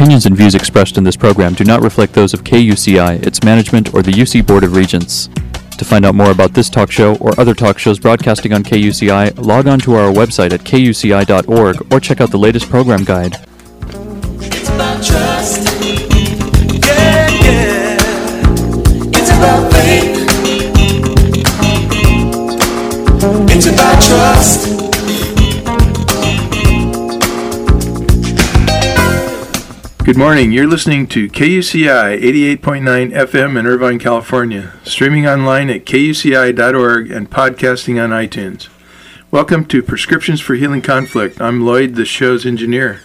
opinions and views expressed in this program do not reflect those of KUCI, its management, or the UC Board of Regents. To find out more about this talk show or other talk shows broadcasting on KUCI, log on to our website at kuci.org or check out the latest program guide. It's about trust. Yeah, yeah. It's about faith. It's about trust. Good morning. You're listening to KUCI 88.9 FM in Irvine, California, streaming online at kuci.org and podcasting on iTunes. Welcome to Prescriptions for Healing Conflict. I'm Lloyd, the show's engineer.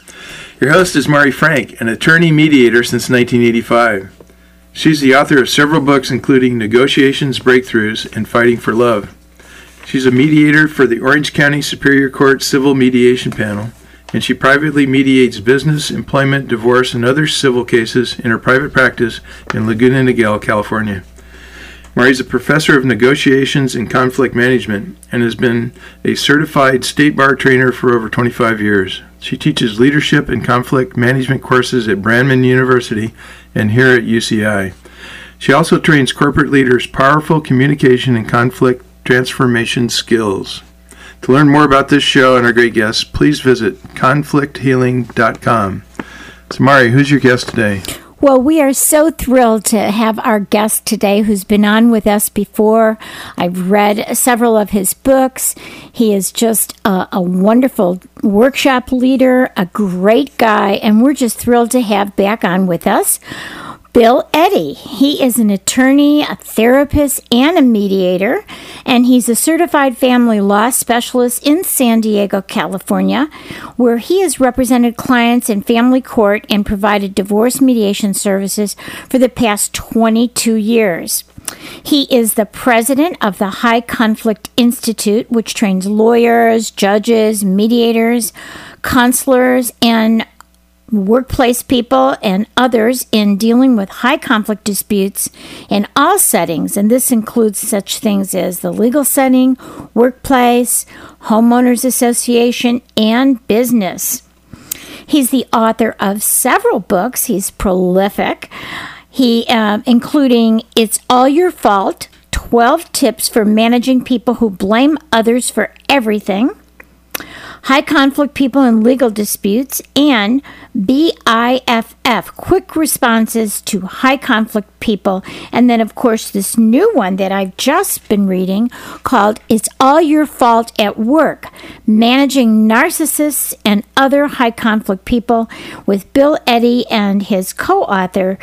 Your host is Mari Frank, an attorney mediator since 1985. She's the author of several books, including Negotiations, Breakthroughs, and Fighting for Love. She's a mediator for the Orange County Superior Court Civil Mediation Panel, and she privately mediates business, employment, divorce, and other civil cases in her private practice in Laguna Niguel, California. Mari's a professor of negotiations and conflict management and has been a certified state bar trainer for over 25 years. She teaches leadership and conflict management courses at Brandman University and here at UCI. She also trains corporate leaders powerful communication and conflict transformation skills. To learn more about this show and our great guests, please visit conflicthealing.com. So, Mari, who's your guest today? Well, we are so thrilled to have our guest today who's been on with us before. I've read several of his books. He is just a wonderful workshop leader, a great guy, and we're just thrilled to have back on with us Bill Eddy. He is an attorney, a therapist, and a mediator, and he's a certified family law specialist in San Diego, California, where he has represented clients in family court and provided divorce mediation services for the past 22 years. He is the president of the High Conflict Institute, which trains lawyers, judges, mediators, counselors, and workplace people and others in dealing with high conflict disputes in all settings, and this includes such things as the legal setting, workplace, homeowners association, and business. He's the author of several books. He's prolific, including It's All Your Fault, 12 Tips for Managing People Who Blame Others for Everything, High Conflict People in Legal Disputes, and BIFF, Quick Responses to High Conflict People. And then, of course, this new one that I've just been reading called It's All Your Fault at Work, Managing Narcissists and Other High Conflict People with Bill Eddy and his co-author,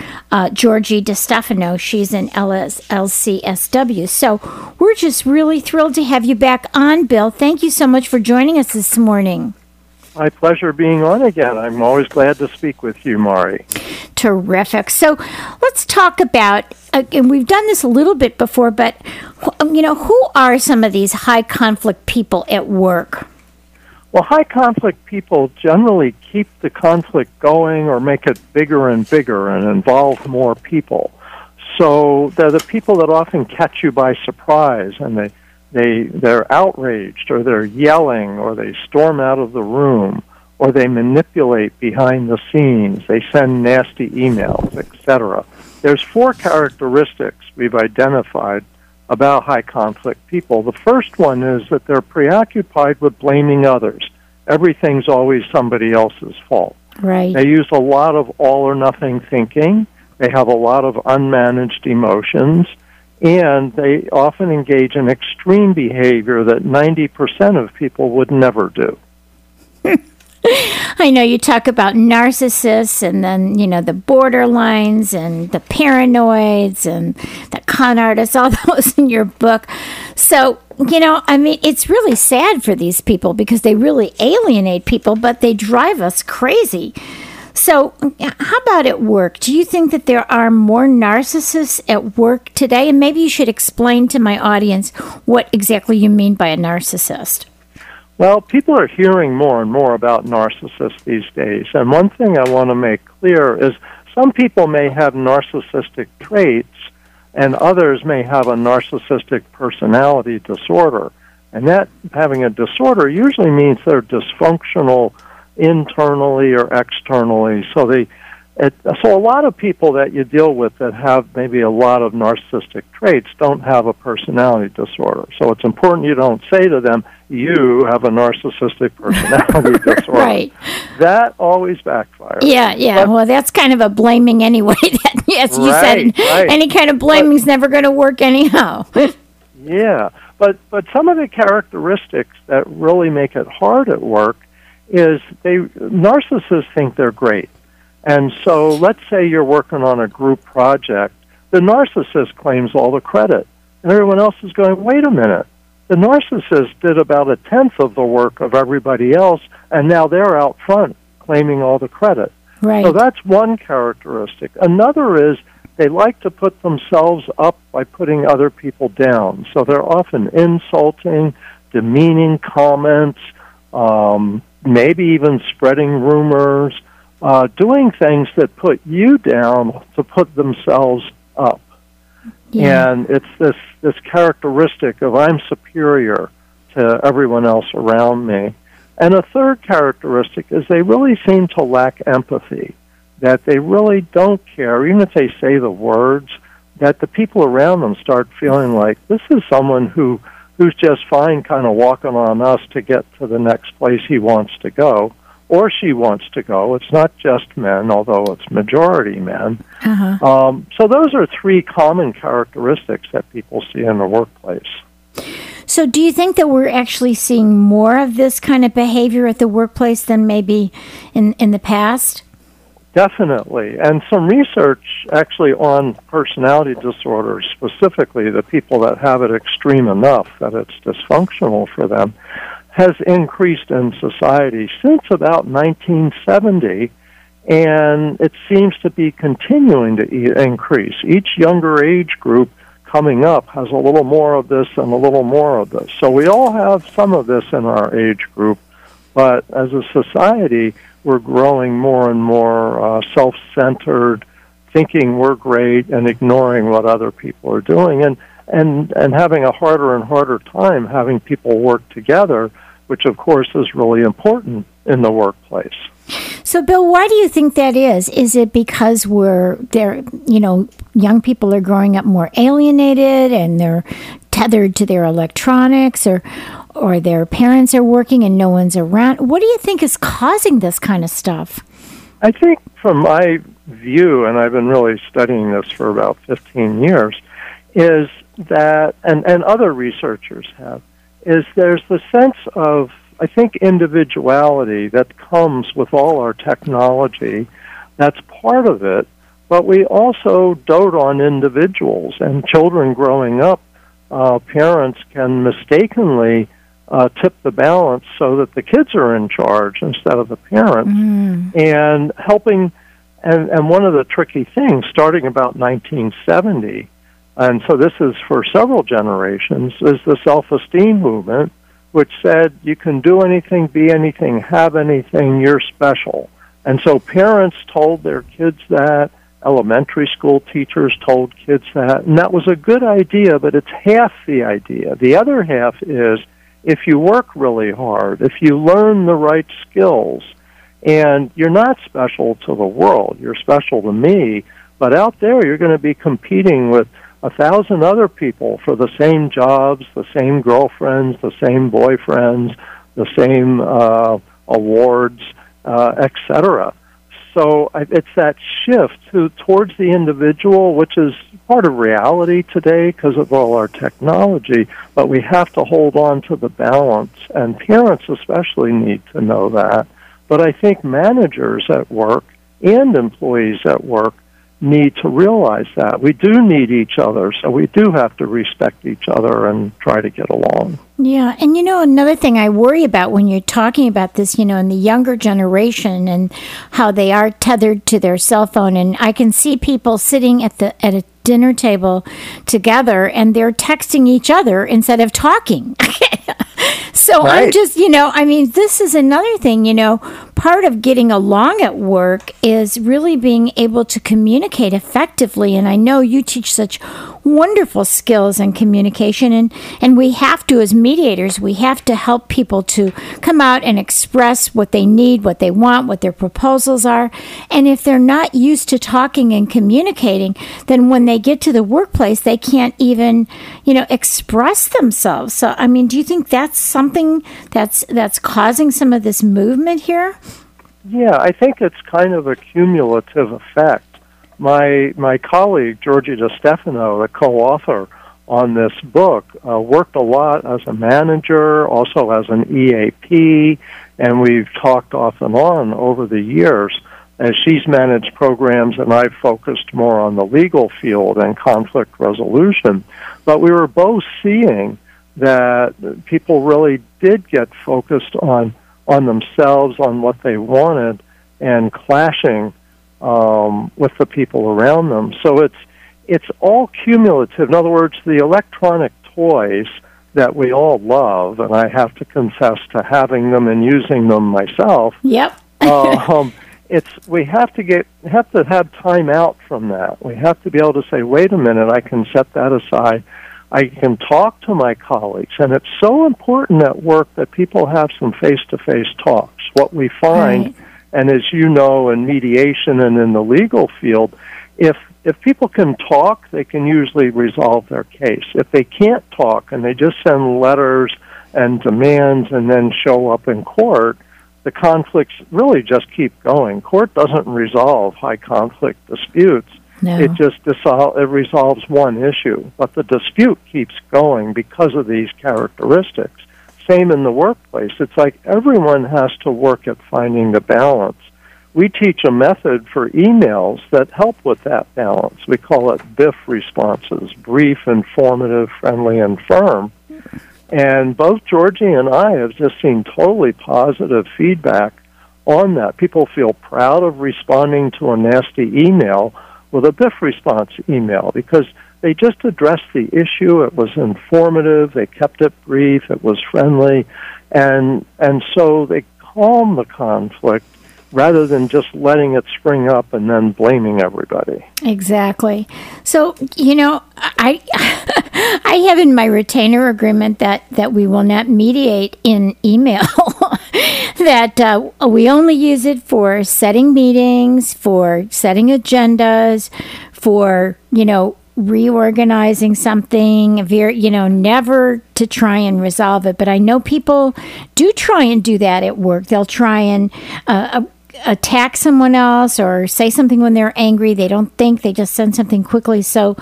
Georgie DiStefano. She's an LSLCSW. So we're just really thrilled to have you back on, Bill. Thank you so much for joining us this morning. My pleasure being on again. I'm always glad to speak with you, Mari. Terrific. So let's talk about, and we've done this a little bit before, but who are some of these high conflict people at work? Well, high conflict people generally keep the conflict going or make it bigger and bigger and involve more people. So they're the people that often catch you by surprise, and they're outraged, or they're yelling, or they storm out of the room, or they manipulate behind the scenes, they send nasty emails, etc. There's four characteristics we've identified about high conflict people. The first one is that they're preoccupied with blaming others. Everything's always somebody else's fault. Right. They use a lot of all or nothing thinking. They have a lot of unmanaged emotions. And they often engage in extreme behavior that 90% of people would never do. I know you talk about narcissists, and then, the borderlines and the paranoids and the con artists, all those in your book. So, it's really sad for these people because they really alienate people, but they drive us crazy. So how about at work? Do you think that there are more narcissists at work today? And maybe you should explain to my audience what exactly you mean by a narcissist. Well, people are hearing more and more about narcissists these days. And one thing I want to make clear is some people may have narcissistic traits and others may have a narcissistic personality disorder. And that having a disorder usually means they're dysfunctional internally or externally, so they So a lot of people that you deal with that have maybe a lot of narcissistic traits don't have a personality disorder. So it's important you don't say to them, you have a narcissistic personality disorder. Right. That always backfires. Yeah. But, well, that's kind of a blaming anyway. As you said, any kind of blaming is never going to work anyhow. Yeah. But some of the characteristics that really make it hard at work is narcissists think they're great. And so let's say you're working on a group project. The narcissist claims all the credit. And everyone else is going, wait a minute. The narcissist did about a tenth of the work of everybody else, and now they're out front claiming all the credit. Right. So that's one characteristic. Another is they like to put themselves up by putting other people down. So they're often insulting, demeaning comments, maybe even spreading rumors, doing things that put you down to put themselves up. Yeah. And it's this characteristic of I'm superior to everyone else around me. And a third characteristic is they really seem to lack empathy, that they really don't care, even if they say the words, that the people around them start feeling like this is someone who's just fine kind of walking on us to get to the next place he wants to go. Or she wants to go. It's not just men, although it's majority men. Uh-huh. So those are three common characteristics that people see in the workplace. So do you think that we're actually seeing more of this kind of behavior at the workplace than maybe in the past? Definitely. And some research actually on personality disorders, specifically the people that have it extreme enough that it's dysfunctional for them, has increased in society since about 1970, and it seems to be continuing to increase. Each younger age group coming up has a little more of this and a little more of this. So we all have some of this in our age group, but as a society, we're growing more and more self-centered, thinking we're great and ignoring what other people are doing. And having a harder and harder time having people work together, which, of course, is really important in the workplace. So, Bill, why do you think that is? Is it because young people are growing up more alienated and they're tethered to their electronics or their parents are working and no one's around? What do you think is causing this kind of stuff? I think from my view, and I've been really studying this for about 15 years, is that, and other researchers have, is there's the sense of, I think, individuality that comes with all our technology. That's part of it, but we also dote on individuals. And children growing up, parents can mistakenly tip the balance so that the kids are in charge instead of the parents. Mm. And helping, and one of the tricky things, starting about 1970, and so this is for several generations, is the self-esteem movement, which said you can do anything, be anything, have anything, you're special. And so parents told their kids that, elementary school teachers told kids that, and that was a good idea, but it's half the idea. The other half is if you work really hard, if you learn the right skills, and you're not special to the world, you're special to me, but out there you're going to be competing with 1,000 other people for the same jobs, the same girlfriends, the same boyfriends, the same awards, etc. So it's that shift towards the individual, which is part of reality today because of all our technology, but we have to hold on to the balance, and parents especially need to know that. But I think managers at work and employees at work need to realize that. We do need each other, so we do have to respect each other and try to get along. Yeah, and another thing I worry about when you're talking about this, in the younger generation and how they are tethered to their cell phone, and I can see people sitting at a dinner table together and they're texting each other instead of talking. So right. I'm just, you know, I mean, this is another thing, you know, part of getting along at work is really being able to communicate effectively. And I know you teach such wonderful skills in communication, and we have to, as mediators, we have to help people to come out and express what they need, what they want, what their proposals are. And if they're not used to talking and communicating, then when they get to the workplace, they can't even, you know, express themselves. So, I mean, do you think that's something that's causing some of this movement here? Yeah, I think it's kind of a cumulative effect. My colleague, Georgie DiStefano, the co-author on this book, worked a lot as a manager, also as an EAP, and we've talked off and on over the years as she's managed programs and I've focused more on the legal field and conflict resolution. But we were both seeing that people really did get focused on themselves, on what they wanted, and clashing with the people around them. So it's all cumulative. In other words, the electronic toys that we all love, and I have to confess to having them and using them myself. Yep. We have to have time out from that. We have to be able to say, wait a minute, I can set that aside. I can talk to my colleagues, and it's so important at work that people have some face-to-face talks. What we find. Right. And as you know, in mediation and in the legal field, if people can talk, they can usually resolve their case. If they can't talk and they just send letters and demands and then show up in court, the conflicts really just keep going. Court doesn't resolve high conflict disputes. No. It just resolves one issue. But the dispute keeps going because of these characteristics. Same in the workplace. It's like everyone has to work at finding the balance. We teach a method for emails that help with that balance. We call it BIFF responses, brief, informative, friendly, and firm. And both Georgie and I have just seen totally positive feedback on that. People feel proud of responding to a nasty email with a BIFF response email because they just addressed the issue. It was informative. They kept it brief. It was friendly. And so they calmed the conflict rather than just letting it spring up and then blaming everybody. Exactly. So, you know, I have in my retainer agreement that we will not mediate in email, that we only use it for setting meetings, for setting agendas, for, you know, reorganizing something, you know, never to try and resolve it. But I know people do try and do that at work. They'll try and attack someone else or say something when they're angry. They don't think, they just send something quickly. So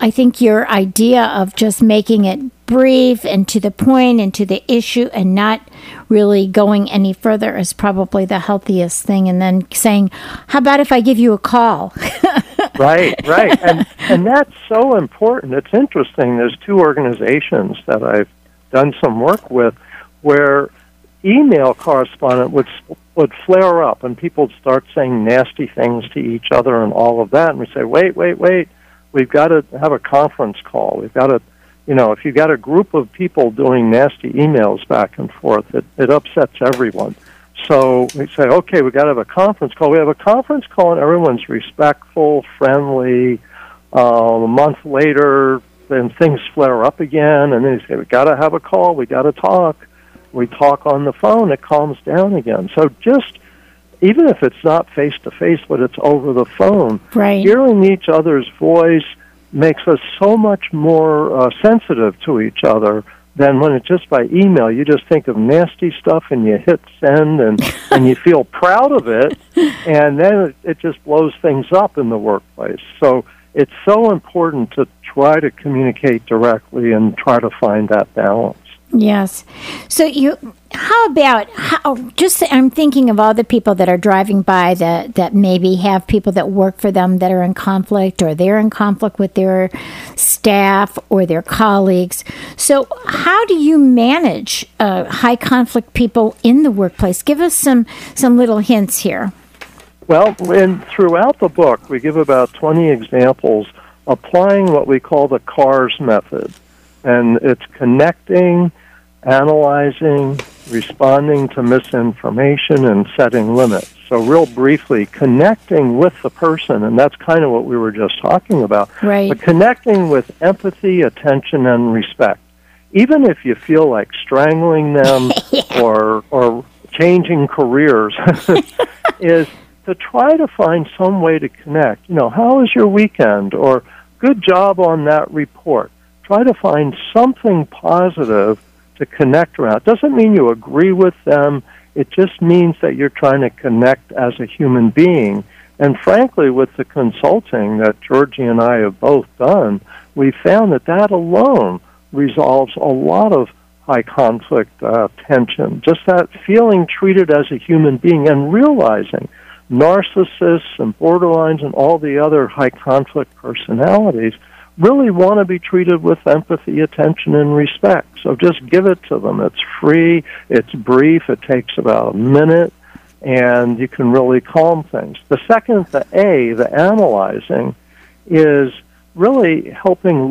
I think your idea of just making it brief and to the point and to the issue and not really going any further is probably the healthiest thing. And then saying, how about if I give you a call? Right. And that's so important. It's interesting. There's two organizations that I've done some work with where email correspondence would flare up and people would start saying nasty things to each other and all of that. And we say, wait, we've got to have a conference call. We've got to, you know, if you've got a group of people doing nasty emails back and forth, it upsets everyone. So we say, okay, we've got to have a conference call. We have a conference call, and everyone's respectful, friendly. A month later, then things flare up again, and then you say, we've got to have a call. We've got to talk. We talk on the phone. It calms down again. So just, even if it's not face-to-face, but it's over the phone, right. Hearing each other's voice makes us so much more sensitive to each other than when it's just by email. You just think of nasty stuff and you hit send and you feel proud of it, and then it just blows things up in the workplace. So it's so important to try to communicate directly and try to find that balance. Yes. So I'm thinking of all the people that are driving by that maybe have people that work for them that are in conflict, or they're in conflict with their staff or their colleagues. So how do you manage high conflict people in the workplace? Give us some little hints here. Well, throughout the book, we give about 20 examples applying what we call the CARS method. And it's connecting, analyzing, responding to misinformation, and setting limits. So real briefly, connecting with the person, and that's kind of what we were just talking about, right. But connecting with empathy, attention, and respect. Even if you feel like strangling them or changing careers, is to try to find some way to connect. You know, how was your weekend? Or good job on that report. Try to find something positive to connect around. It doesn't mean you agree with them. It just means that you're trying to connect as a human being. And frankly, with the consulting that Georgie and I have both done, we found that that alone resolves a lot of high conflict tension. Just that feeling treated as a human being and realizing narcissists and borderlines and all the other high conflict personalities really want to be treated with empathy, attention, and respect. So just give it to them. It's free, it's brief, it takes about a minute, and you can really calm things. The second, the A, the analyzing, is really helping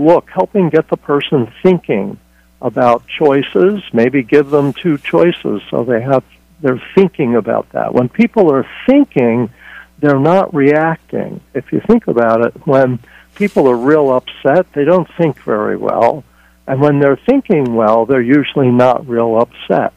get the person thinking about choices, maybe give them two choices so they're thinking about that. When people are thinking, they're not reacting. If you think about it, when people are real upset, they don't think very well. And when they're thinking well, they're usually not real upset.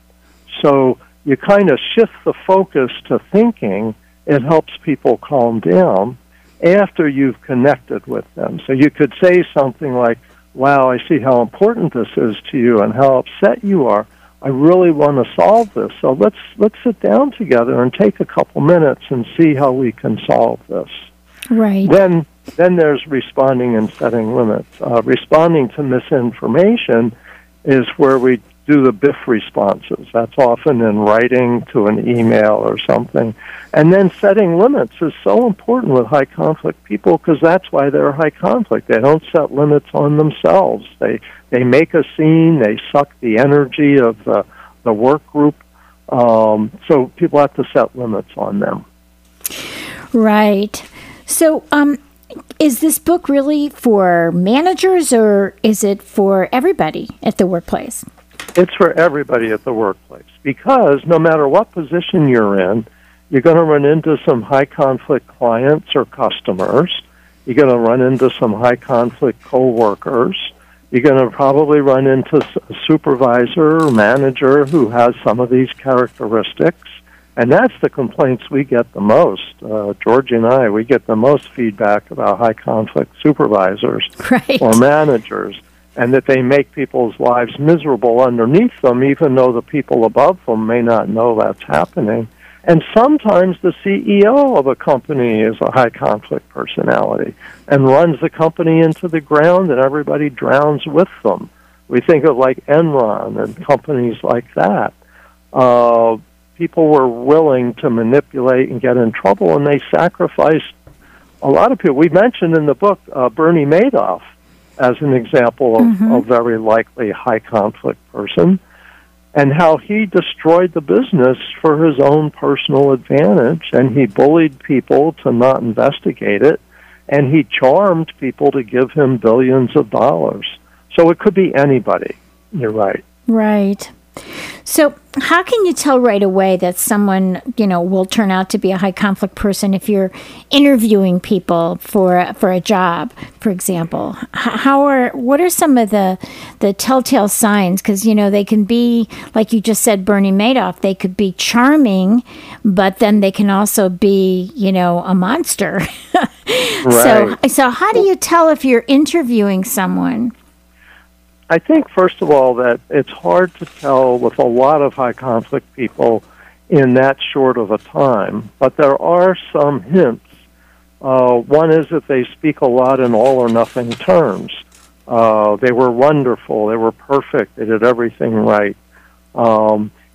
So you kind of shift the focus to thinking. It helps people calm down after you've connected with them. So you could say something like, wow, I see how important this is to you and how upset you are. I really want to solve this. So let's sit down together and take a couple minutes and see how we can solve this. Right. Then there's responding and setting limits. Responding to misinformation is where we do the BIFF responses. That's often in writing to an email or something. And then setting limits is so important with high conflict people because that's why they're high conflict. They don't set limits on themselves. They make a scene. They suck the energy of the work group. So people have to set limits on them. Right. So is this book really for managers or is it for everybody at the workplace? It's for everybody at the workplace because no matter what position you're in, you're going to run into some high-conflict clients or customers. You're going to run into some high-conflict coworkers. You're going to probably run into a supervisor or manager who has some of these characteristics. And that's the complaints we get the most. Georgie and I, we get the most feedback about high-conflict supervisors right. or managers, and that they make people's lives miserable underneath them, even though the people above them may not know that's happening. And sometimes the CEO of a company is a high-conflict personality and runs the company into the ground, and everybody drowns with them. We think of like Enron and companies like that. People were willing to manipulate and get in trouble, and they sacrificed a lot of people. We mentioned in the book Bernie Madoff as an example of a very likely high-conflict person and how he destroyed the business for his own personal advantage, and he bullied people to not investigate it, and he charmed people to give him billions of dollars. So it could be anybody. You're right. Right. So how can you tell right away that someone, you know, will turn out to be a high conflict person if you're interviewing people for a job, for example? What are some of the telltale signs? Because, you know, they can be, like you just said, Bernie Madoff, they could be charming, but then they can also be, you know, a monster. Right. So how do you tell if you're interviewing someone? I think, first of all, that it's hard to tell with a lot of high-conflict people in that short of a time, but there are some hints. One is that they speak a lot in all-or-nothing terms. They were wonderful. They were perfect. They did everything right.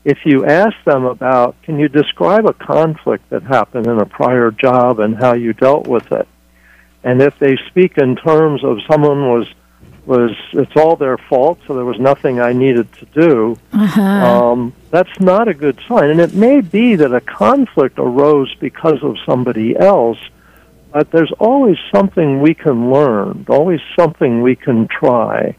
If you ask them about, can you describe a conflict that happened in a prior job and how you dealt with it? And if they speak in terms of someone was it's all their fault, so there was nothing I needed to do, that's not a good sign. And it may be that a conflict arose because of somebody else, but there's always something we can learn, always something we can try.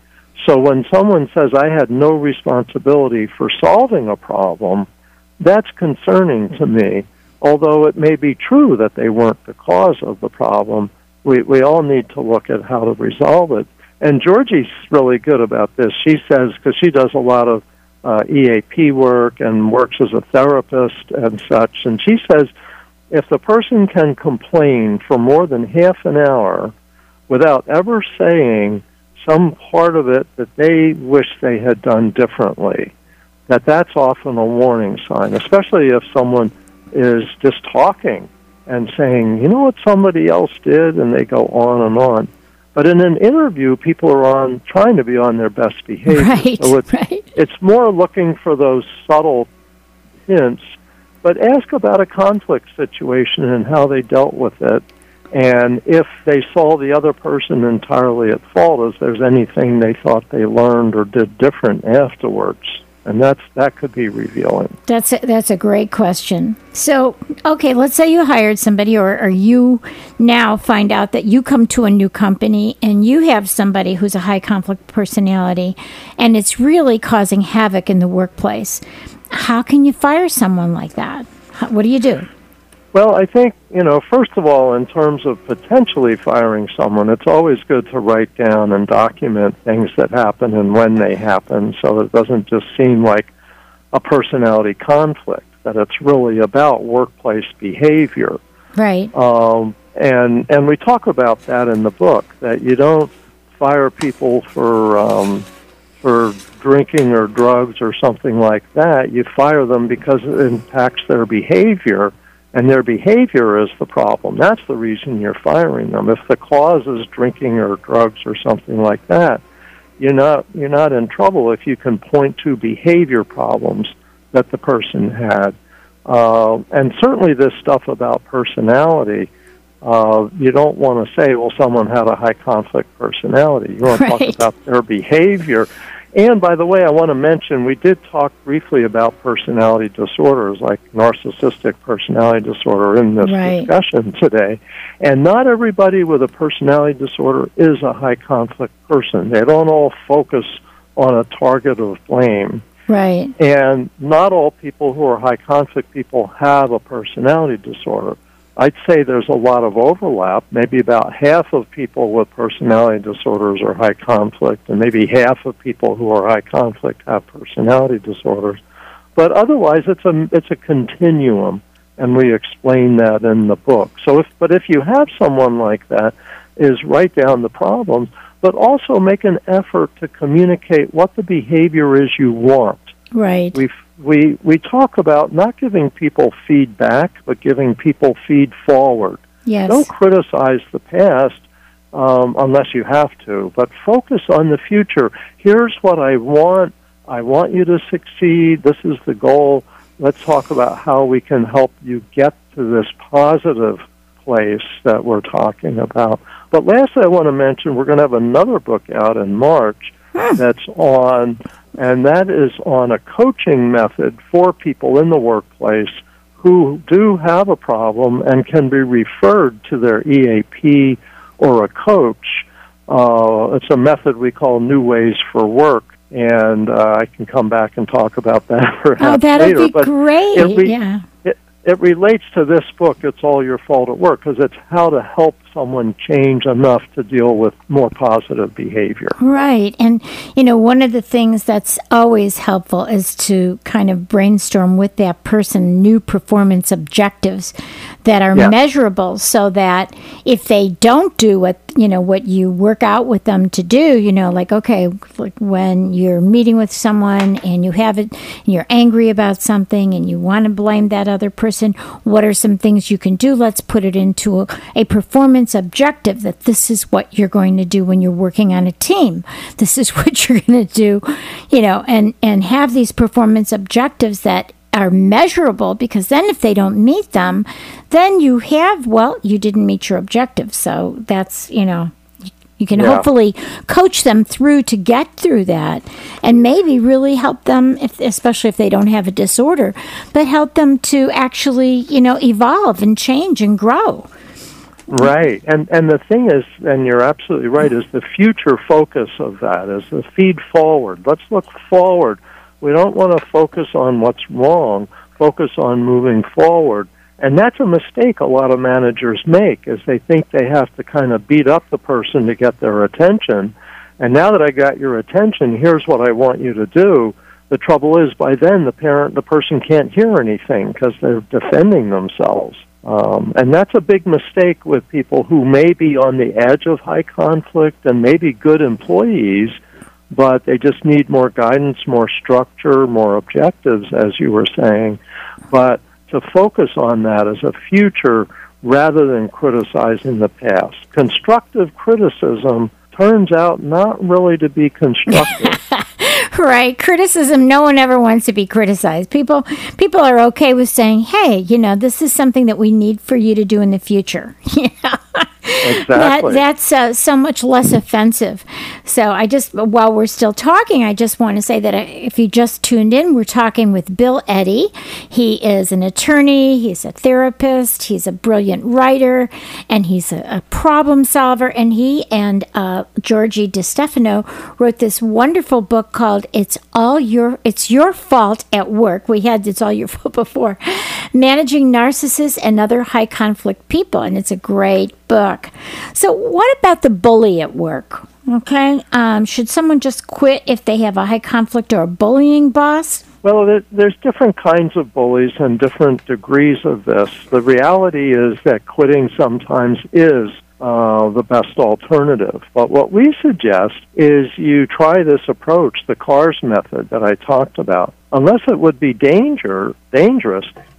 So when someone says, I had no responsibility for solving a problem, that's concerning to me. Although it may be true that they weren't the cause of the problem, we all need to look at how to resolve it. And Georgie's really good about this. She says, because she does a lot of EAP work and works as a therapist and such, and she says, if the person can complain for more than half an hour without ever saying some part of it that they wish they had done differently, that's often a warning sign, especially if someone is just talking and saying, you know what somebody else did, and they go on and on. But in an interview, people are trying to be on their best behavior. Right, so it's more looking for those subtle hints. But ask about a conflict situation and how they dealt with it, and if they saw the other person entirely at fault, if there's anything they thought they learned or did different afterwards. And that could be revealing. That's a great question. So, okay, let's say you hired somebody, or you now find out that you come to a new company and you have somebody who's a high conflict personality, and it's really causing havoc in the workplace. How can you fire someone like that? What do you do? Well, I think, first of all, in terms of potentially firing someone, it's always good to write down and document things that happen and when they happen, so that it doesn't just seem like a personality conflict, that it's really about workplace behavior. Right. And we talk about that in the book, that you don't fire people for drinking or drugs or something like that. You fire them because it impacts their behavior, and their behavior is the problem. That's the reason you're firing them. If the cause is drinking or drugs or something like that, you're not in trouble if you can point to behavior problems that the person had. And certainly this stuff about personality, you don't want to say, well, someone had a high conflict personality. You want to talk about their behavior. And by the way, I want to mention, we did talk briefly about personality disorders, like narcissistic personality disorder, in this discussion today. And not everybody with a personality disorder is a high conflict person. They don't all focus on a target of blame. Right. And not all people who are high conflict people have a personality disorder. I'd say there's a lot of overlap. Maybe about half of people with personality disorders are high conflict, and maybe half of people who are high conflict have personality disorders. But otherwise, it's a continuum, and we explain that in the book. So, if you have someone like that, is write down the problems, but also make an effort to communicate what the behavior is you want. Right. We talk about not giving people feedback, but giving people feed forward. Yes. Don't criticize the past unless you have to, but focus on the future. Here's what I want. I want you to succeed. This is the goal. Let's talk about how we can help you get to this positive place that we're talking about. But lastly, I want to mention we're going to have another book out in March that's on... And that is on a coaching method for people in the workplace who do have a problem and can be referred to their EAP or a coach. It's a method we call New Ways for Work, and I can come back and talk about that perhaps later. Oh, that would be great, It relates to this book, It's All Your Fault at Work, because it's how to help someone change enough to deal with more positive behavior. Right. And, one of the things that's always helpful is to kind of brainstorm with that person new performance objectives that are measurable, so that if they don't do what you work out with them to do, like when you're meeting with someone and you have it, and you're angry about something and you want to blame that other person, what are some things you can do? Let's put it into a performance objective that this is what you're going to do when you're working on a team. This is what you're going to do, and have these performance objectives that are measurable, because then if they don't meet them, then you didn't meet your objective. So that's, you can hopefully coach them through to get through that, and maybe really help them, especially if they don't have a disorder, but help them to actually, evolve and change and grow. Right. And the thing is, and you're absolutely right, is the future focus of that is the feed forward. Let's look forward. We don't want to focus on what's wrong, focus on moving forward. And that's a mistake a lot of managers make, is they think they have to kind of beat up the person to get their attention. And now that I got your attention, here's what I want you to do. The trouble is, by then, the person can't hear anything because they're defending themselves. And that's a big mistake with people who may be on the edge of high conflict and maybe good employees, but they just need more guidance, more structure, more objectives, as you were saying. But to focus on that as a future rather than criticizing the past. Constructive criticism turns out not really to be constructive. Right. Criticism, no one ever wants to be criticized. People are okay with saying, hey, you know, this is something that we need for you to do in the future. You know? Exactly. That's so much less offensive. So while we're still talking, I just want to say that if you just tuned in, we're talking with Bill Eddy. He is an attorney, he's a therapist, he's a brilliant writer, and he's a problem solver. And he and Georgie DiStefano wrote this wonderful book called It's Your Fault at Work. We had It's All Your Fault before. Managing Narcissists and Other High Conflict People. And it's a great book. So what about the bully at work? Okay. Should someone just quit if they have a high conflict or a bullying boss? Well, there's different kinds of bullies and different degrees of this. The reality is that quitting sometimes is the best alternative. But what we suggest is you try this approach, the CARS method that I talked about. Unless it would be dangerous,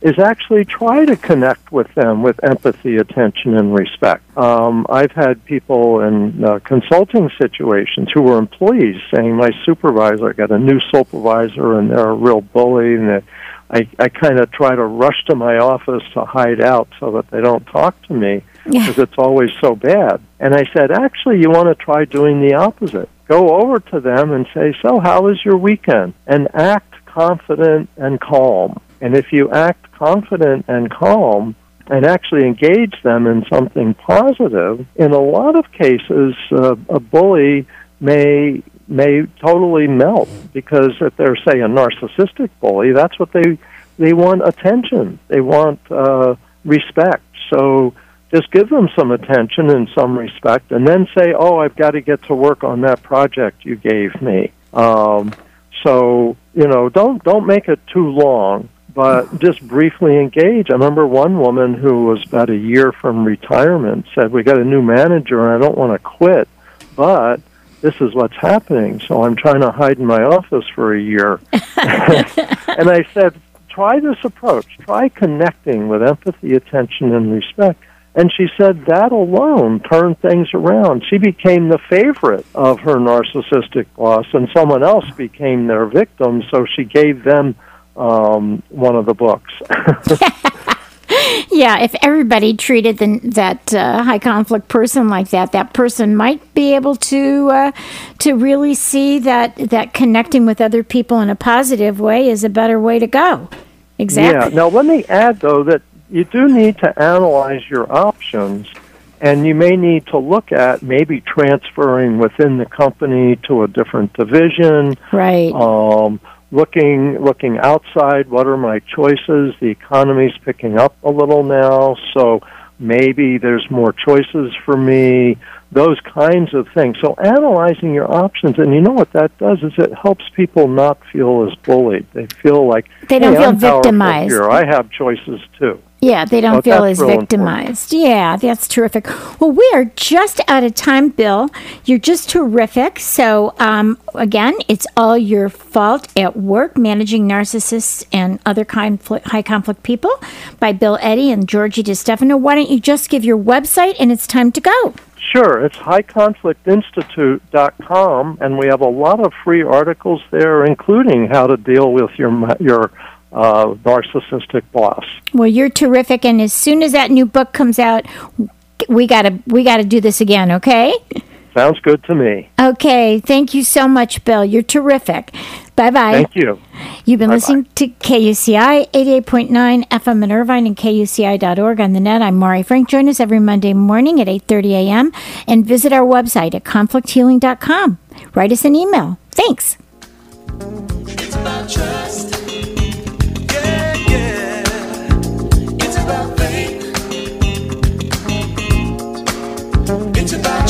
is actually try to connect with them with empathy, attention, and respect. I've had people in consulting situations who were employees saying, my supervisor, I got a new supervisor, and they're a real bully, and I kind of try to rush to my office to hide out so that they don't talk to me because it's always so bad. And I said, actually, you want to try doing the opposite. Go over to them and say, so how was your weekend? And act confident and calm. And if you act confident and calm and actually engage them in something positive, in a lot of cases, a bully may totally melt, because if they're, say, a narcissistic bully, that's what they want, attention. They want respect. So just give them some attention and some respect, and then say, oh, I've got to get to work on that project you gave me. So, you know, don't make it too long, but just briefly engage. I remember one woman who was about a year from retirement said, we got a new manager and I don't want to quit, but this is what's happening. So I'm trying to hide in my office for a year. And I said, try this approach. Try connecting with empathy, attention, and respect. And she said that alone turned things around. She became the favorite of her narcissistic boss, and someone else became their victim, so she gave them one of the books. Yeah, if everybody treated that high conflict person like that, that person might be able to really see that connecting with other people in a positive way is a better way to go. Exactly. Yeah. Now, let me add, though, that you do need to analyze your options, and you may need to look at maybe transferring within the company to a different division. Right. Looking outside, what are my choices? The economy's picking up a little now, so maybe there's more choices for me, those kinds of things. So analyzing your options, and you know what that does is it helps people not feel as bullied. They feel like, they don't feel victimized. Here, I have choices too. Yeah, they don't feel as victimized. Important. Yeah, that's terrific. Well, we are just out of time, Bill. You're just terrific. So, again, it's All Your Fault at Work, Managing Narcissists and Other High Conflict People by Bill Eddy and Georgie DiStefano. Why don't you just give your website, and it's time to go. Sure. It's highconflictinstitute.com, and we have a lot of free articles there, including how to deal with your narcissistic boss. Well, you're terrific, and as soon as that new book comes out, we gotta do this again, okay? Sounds good to me. Okay, thank you so much, Bill. You're terrific. Bye-bye. Thank you. You've been listening to KUCI 88.9 FM in Irvine and KUCI.org on the net. I'm Mari Frank. Join us every Monday morning at 8:30 a.m. and visit our website at conflicthealing.com. Write us an email. Thanks. It's about trust. Yeah, yeah. It's about faith. It's about